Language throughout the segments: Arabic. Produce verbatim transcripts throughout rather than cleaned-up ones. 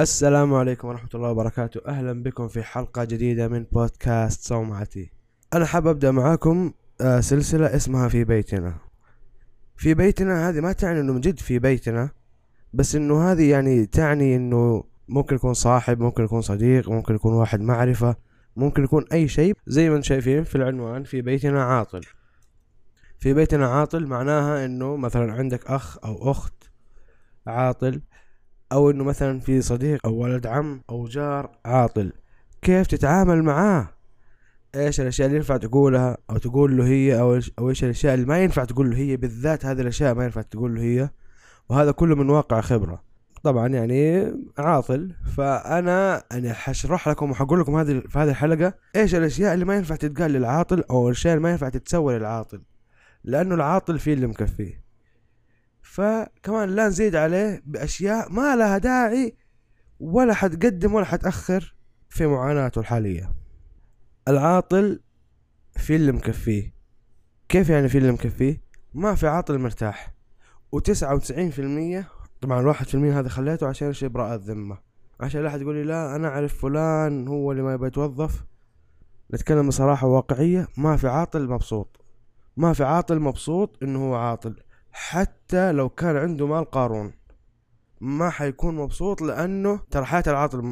السلام عليكم ورحمة الله وبركاته. أهلا بكم في حلقة جديدة من بودكاست صومعتي. أنا حاب أبدأ معاكم سلسلة اسمها في بيتنا. في بيتنا هذه ما تعني أنه من جد في بيتنا، بس أنه هذه يعني تعني أنه ممكن يكون صاحب، ممكن يكون صديق، ممكن يكون واحد معرفة، ممكن يكون أي شيء. زي ما شايفين في العنوان، في بيتنا عاطل. في بيتنا عاطل معناها أنه مثلا عندك أخ أو أخت عاطل، او انه مثلا في صديق او ولد عم او جار عاطل. كيف تتعامل معاه؟ ايش الاشياء اللي ينفع تقولها او تقول له هي، او او ايش الاشياء اللي ما ينفع تقول له هي؟ بالذات هذه الاشياء ما ينفع تقول له هي، وهذا كله من واقع خبرة طبعا. يعني عاطل، فانا انا حشرح لكم وحقول لكم هذه في هذه الحلقة ايش الاشياء اللي ما ينفع تتقال للعاطل، او الاشياء اللي ما ينفع تتسوى للعاطل، لانه العاطل فيه اللي مكفيه. فكمان لا نزيد عليه بأشياء ما لها داعي ولا حتقدم ولا حتأخر في معاناته الحالية. العاطل في اللي مكفيه. كيف يعني في اللي مكفيه؟ ما في عاطل مرتاح. وتسعة وتسعين في المية طبعا، واحد في المية هذا خليته عشان شيء براءة الذمة، عشان لا أحد يقول لي لا أنا أعرف فلان هو اللي ما يبي يتوظف. نتكلم بصراحة واقعية، ما في عاطل مبسوط، ما في عاطل مبسوط إنه هو عاطل. حتى لو كان عنده مال قارون ما حيكون مبسوط، لأنه ترى حياة العاطل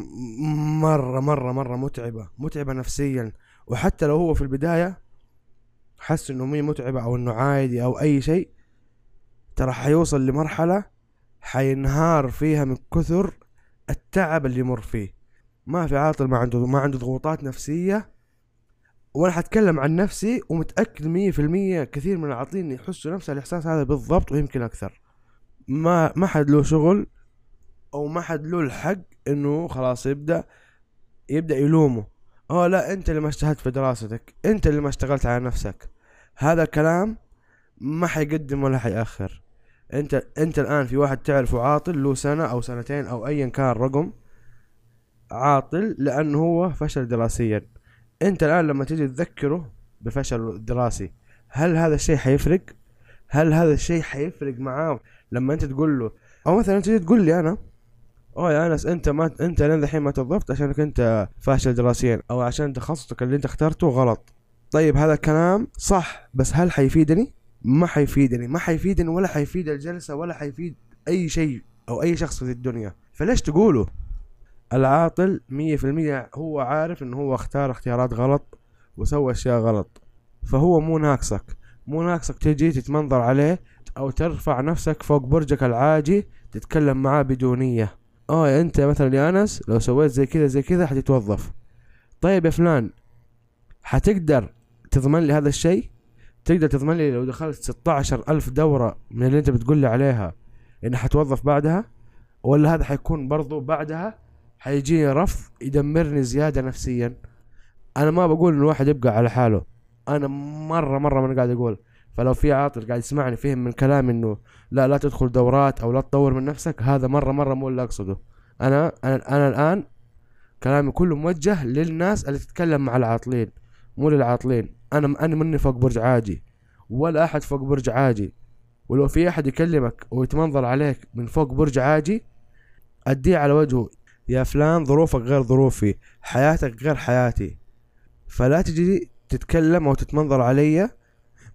مرة مرة مرة متعبة متعبة نفسيا. وحتى لو هو في البداية حس انه مي متعبة او انه عادي او اي شيء، ترى حيوصل لمرحلة حينهار فيها من كثر التعب اللي مر فيه. ما في عاطل ما عنده ما عنده ضغوطات نفسية. وانا حتكلم عن نفسي، ومتأكد مية في المية كثير من العاطلين يحسوا نفس الإحساس هذا بالضبط، ويمكن أكثر. ما ما حد له شغل، أو ما حد له الحق إنه خلاص يبدأ يبدأ يلومه. أو لا أنت اللي ما اجتهدت في دراستك، أنت اللي ما اشتغلت على نفسك. هذا الكلام ما حيقدم ولا حيأخر. أنت أنت الآن في واحد تعرفه عاطل له سنة أو سنتين أو أيا كان رقم عاطل، لأنه هو فشل دراسيا. انت الان لما تيجي تذكره بفشل دراسي، هل هذا الشيء حيفرق؟ هل هذا الشيء حيفرق معاه لما انت تقول له؟ او مثلا تيجي تقول لي انا اه يا انس انت ما انت لين الحين ما توظفت عشانك انت فاشل دراسيا، او عشان تخصصك اللي انت اخترته غلط. طيب هذا الكلام صح، بس هل حيفيدني؟ ما حيفيدني، ما حيفيدني ولا حيفيد الجلسة ولا حيفيد اي شيء او اي شخص في الدنيا. فليش تقوله؟ العاطل مية في المية هو عارف انه هو اختار اختيارات غلط وسوى اشياء غلط، فهو مو ناقصك مو ناقصك تجي تتمنظر عليه او ترفع نفسك فوق برجك العاجي تتكلم معاه بدونية. اه انت مثلا يا انس لو سويت زي كذا زي كذا حتتوظف. طيب يا فلان، حتقدر تضمن لي هذا الشيء؟ تقدر تضمن لي لو دخلت ستة عشر الف دورة من اللي انت بتقول لي عليها ان حتوظف بعدها؟ ولا هذا حيكون برضو بعدها حيجيني رفض يدمرني زيادة نفسيا؟ انا ما بقول ان الواحد يبقى على حاله، انا مرة مرة ما انا قاعد اقول. فلو في عاطل قاعد يسمعني فهم من كلام انه لا لا تدخل دورات او لا تطور من نفسك، هذا مرة مرة مو اللي اقصده. انا انا, أنا الان كلامي كله موجه للناس اللي تتكلم مع العاطلين، مو للعاطلين. انا انا مني فوق برج عاجي ولا احد فوق برج عاجي. ولو في احد يكلمك ويتمنظر عليك من فوق برج عاجي، اديه على وجهه. يا فلان ظروفك غير ظروفي، حياتك غير حياتي، فلا تجي تتكلم او تتمنظر عليا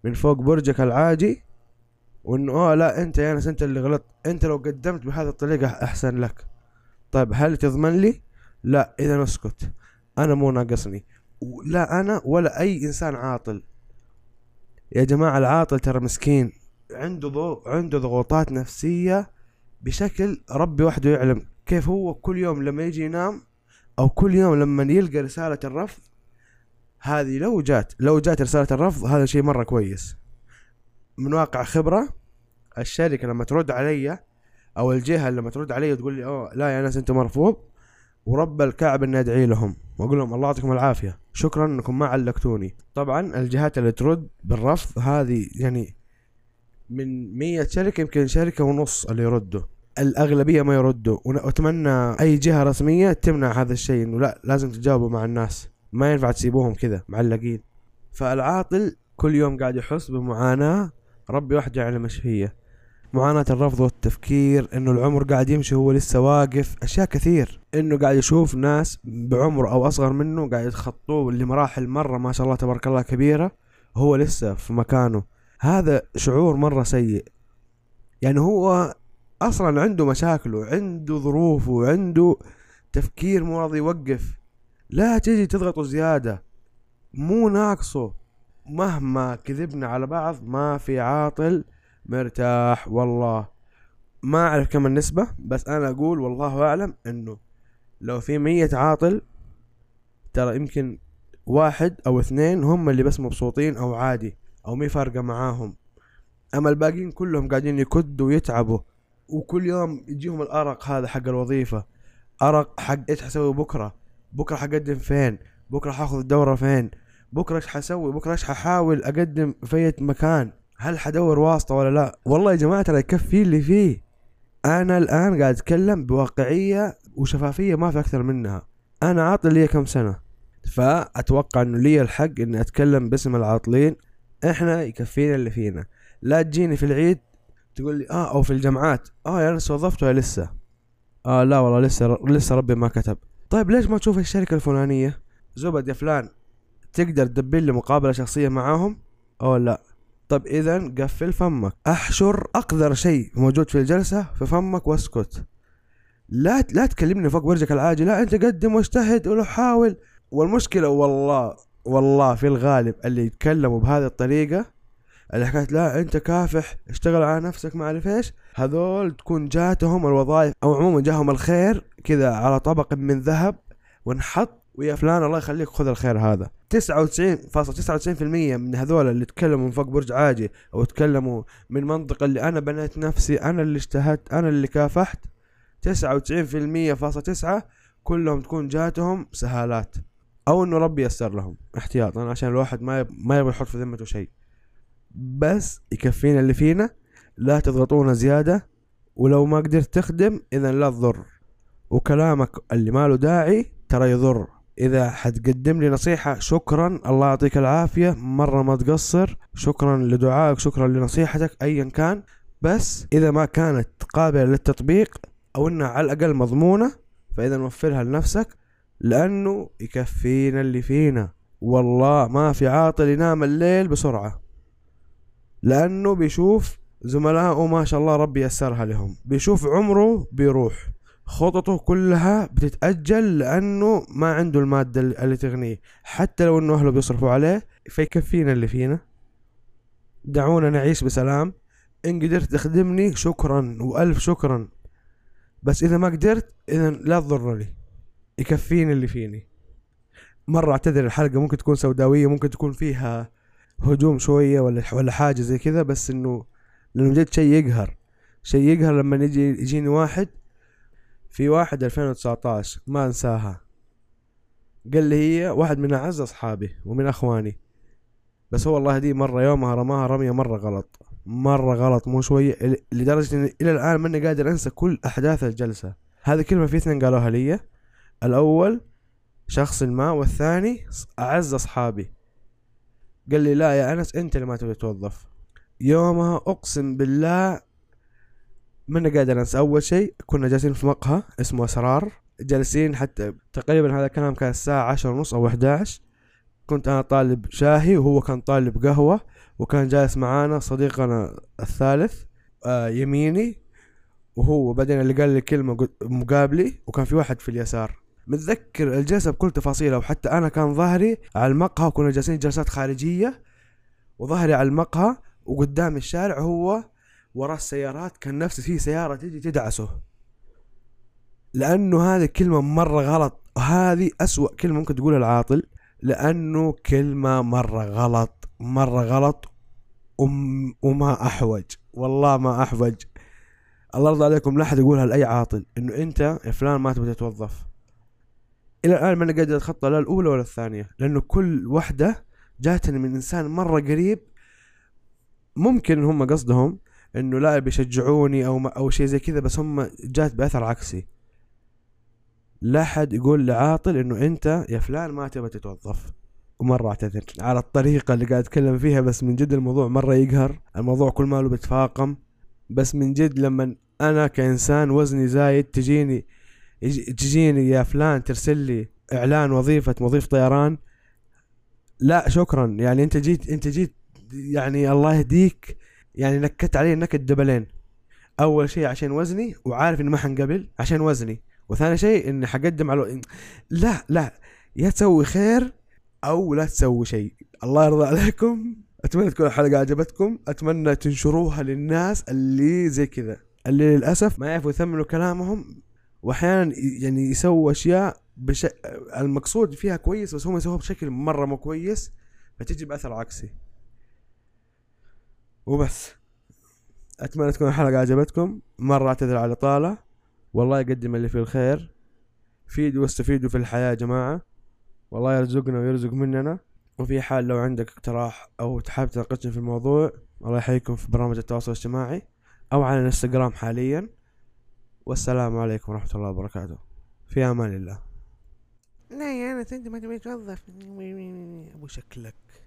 من فوق برجك العاجي وانه اه لا انت يا ناس انت اللي غلط، انت لو قدمت بهذه الطريقة احسن لك. طيب هل تضمن لي؟ لا. اذا اسكت، انا مو ناقصني، لا انا ولا اي انسان عاطل. يا جماعة العاطل ترى مسكين، عنده ضو... عنده ضغوطات نفسية بشكل ربي وحده يعلم. كيف هو كل يوم لما يجي ينام او كل يوم لما يلقى رسالة الرفض هذه، لو جات لو جات رسالة الرفض هذا شيء مرة كويس. من واقع خبرة، الشركة لما ترد علي او الجهة لما ترد علي وتقول لي اه لا يا ناس انت مرفوض، ورب الكعب اني ادعي لهم واقول لهم الله يعطيكم العافية شكرا انكم ما علقتوني. طبعا الجهات اللي ترد بالرفض هذه يعني من مية شركة يمكن شركة ونص اللي يردوا، الأغلبية ما يردوا. وأتمنى أي جهة رسمية تمنع هذا الشيء، إنه لا لازم تجاوبوا مع الناس، ما ينفع تسيبوهم كذا معلقين. فالعاطل كل يوم قاعد يحس بمعاناة ربي وحده يعلم ايش هي. معاناة الرفض والتفكير، انه العمر قاعد يمشي هو لسه واقف، اشياء كثير، انه قاعد يشوف ناس بعمره او اصغر منه قاعد يتخطوه لمراحل مرة ما شاء الله تبارك الله كبيرة، هو لسه في مكانه. هذا شعور مرة سيء، يعني هو اصلا عنده مشاكله، عنده ظروفه، عنده تفكير مو راضي يوقف. لا تجي تضغطه زيادة، مو ناقصه. مهما كذبنا على بعض ما في عاطل مرتاح. والله ما اعرف كم النسبة، بس انا اقول والله اعلم انه لو في مية عاطل ترى يمكن واحد او اثنين هم اللي بس مبسوطين او عادي او مي فارقة معاهم، اما الباقيين كلهم قاعدين يكدوا ويتعبوا، وكل يوم يجيهم الارق هذا حق الوظيفة، ارق حق ايش حسوي بكرة، بكرة حقدم فين، بكرة حاخذ الدورة فين، بكرة ايش حسوي، بكرة ايش ححاول اقدم في مكان، هل حدور واسطة ولا لا. والله يا جماعة ترى يكفي اللي فيه. انا الان قاعد اتكلم بواقعية وشفافية ما في اكثر منها. انا عاطل لي كم سنة، فاتوقع انه لي الحق اني اتكلم باسم العاطلين. احنا يكفينا اللي فينا. لا تجيني في العيد تقول لي اه او في الجمعات اه يا انا توظفت ولا لسه، اه لا والله لسه لسه ربي ما كتب. طيب ليش ما تشوف الشركة الفلانية زبد يا فلان تقدر تدبر لي مقابلة شخصية معاهم او لا؟ طب اذا قفل فمك. احشر اقذر شيء موجود في الجلسة في فمك واسكت. لا لا تكلمني فوق برجك العاجي، لا انت قدم واجتهد ولو حاول. والمشكلة والله والله في الغالب اللي يتكلموا بهذه الطريقة اللي حكيت لا انت كافح اشتغل على نفسك ما اعرف ايش، هذول تكون جاتهم الوظائف او عموما جاهم الخير كذا على طبق من ذهب ونحط، ويا فلان الله يخليك خذ الخير هذا. تسعة وتسعين فاصلة تسعة وتسعين في المية من هذول اللي تكلموا من فوق برج عاجي أو تكلموا من منطقة اللي أنا بنيت نفسي، أنا اللي اجتهدت، أنا اللي كافحت، تسعة وتسعين في المية فاصلة تسعة كلهم تكون جاتهم سهالات أو إنه ربي يسر لهم احتياطا عشان الواحد ما يب... ما يبغى يحط في ذمته شيء. بس يكفينا اللي فينا، لا تضغطونا زيادة، ولو ما قدرت تخدم إذا لا تضر، وكلامك اللي ما له داعي ترى يضر. إذا حتقدم لي نصيحة شكرا، الله يعطيك العافية، مرة ما تقصر، شكرا لدعائك، شكرا لنصيحتك أيا كان، بس إذا ما كانت قابلة للتطبيق أو إنها على الأقل مضمونة فإذا وفرها لنفسك، لأنه يكفينا اللي فينا. والله ما في عاطل ينام الليل بسرعة، لأنه بيشوف زملائه ما شاء الله ربي يسرها لهم، بيشوف عمره بيروح، خططه كلها بتتأجل لأنه ما عنده المادة اللي تغنيه حتى لو أنه أهله بيصرفوا عليه. فيكفينا اللي فينا، دعونا نعيش بسلام. إن قدرت تخدمني شكرا وألف شكرا، بس إذا ما قدرت إذا لا تضر لي، يكفيني اللي فيني. مرة أعتذر، الحلقة ممكن تكون سوداوية، ممكن تكون فيها هجوم شوية ولا ولا حاجة زي كذا، بس إنه لأنه جد شيء يقهر، شيء يقهر لما يجي يجيني واحد في واحد ألفين وتسعة عشر ما انساها، قال لي هي واحد من اعز اصحابي ومن اخواني، بس هو والله دي مرة يومها رماها رمية مرة غلط، مرة غلط مو شوية، لدرجة ان الى الان ماني قادر انسى كل احداث الجلسة. هذه كلمة في اثنين قالوها لي، الاول شخص ما والثاني اعز اصحابي، قال لي لا يا انس انت اللي ما تبي تتوظف. يومها اقسم بالله منا قادر انسى. اول شيء كنا جالسين في مقهى اسمه اسرار، جالسين حتى تقريبا هذا الكلام كان الساعة عشرة ونص او احداعش، كنت انا طالب شاهي وهو كان طالب قهوة، وكان جالس معانا صديقنا الثالث آه يميني، وهو بعدين اللي قال لي كلمة مقابلي، وكان في واحد في اليسار. متذكر الجلسة بكل تفاصيلها، وحتى انا كان ظهري على المقهى، وكنا جالسين جلسات خارجية وظهري على المقهى وقدام الشارع، هو ورا السيارات، كان نفسي في سيارة تيجي تدعسه، لأنه هذه كلمة مرة غلط، هذه أسوأ كلمة ممكن تقولها العاطل، لأنه كلمة مرة غلط مرة غلط. وم وما أحوج والله ما أحوج، الله يرضى عليكم لا أحد يقولها لأي عاطل، إنه أنت يا فلان ما تبي تتوظف. إلى الآن ماني قادر أتخطى لا الأولى ولا الثانية، لأنه كل وحدة جاتني من إنسان مرة قريب، ممكن هم قصدهم انه لا بيشجعوني او او شيء زي كذا، بس هم جات باثر عكسي. لا حد يقول لعاطل انه انت يا فلان ما تبى تتوظف. ومره اعتذر على الطريقه اللي قاعد اتكلم فيها، بس من جد الموضوع مره يقهر، الموضوع كل ماله بيتفاقم، بس من جد لما انا كانسان وزني زايد تجيني تجيني يا فلان ترسل لي اعلان وظيفة مضيف طيران، لا شكرا. يعني انت جيت انت جيت يعني الله يهديك، يعني نكت علي نكت دبلين. اول شيء عشان وزني وعارف ان ما حنقبل عشان وزني، وثاني شيء اني حقدم على لا لا يا تسوي خير او لا تسوي شيء. الله يرضى عليكم، اتمنى تكون الحلقة عجبتكم، اتمنى تنشروها للناس اللي زي كذا، اللي للاسف ما يعرفوا يثمنوا كلامهم، واحيانا يعني يسووا اشياء بش... المقصود فيها كويس بس هم يسووها بشكل مره مو كويس، فتجي باثر عكسي. وبس اتمنى تكون الحلقه عجبتكم، مره اعتذر على طاله، والله يقدم اللي فيه الخير. فيدوا واستفيدوا في الحياه يا جماعه، والله يرزقنا ويرزق مننا. وفي حال لو عندك اقتراح او تحب تناقشني في الموضوع، الله يحييكم في برامج التواصل الاجتماعي او على الانستغرام حاليا. والسلام عليكم ورحمه الله وبركاته، في امان الله. لا يا أنا أنت ما تبي توظف أبو شكلك.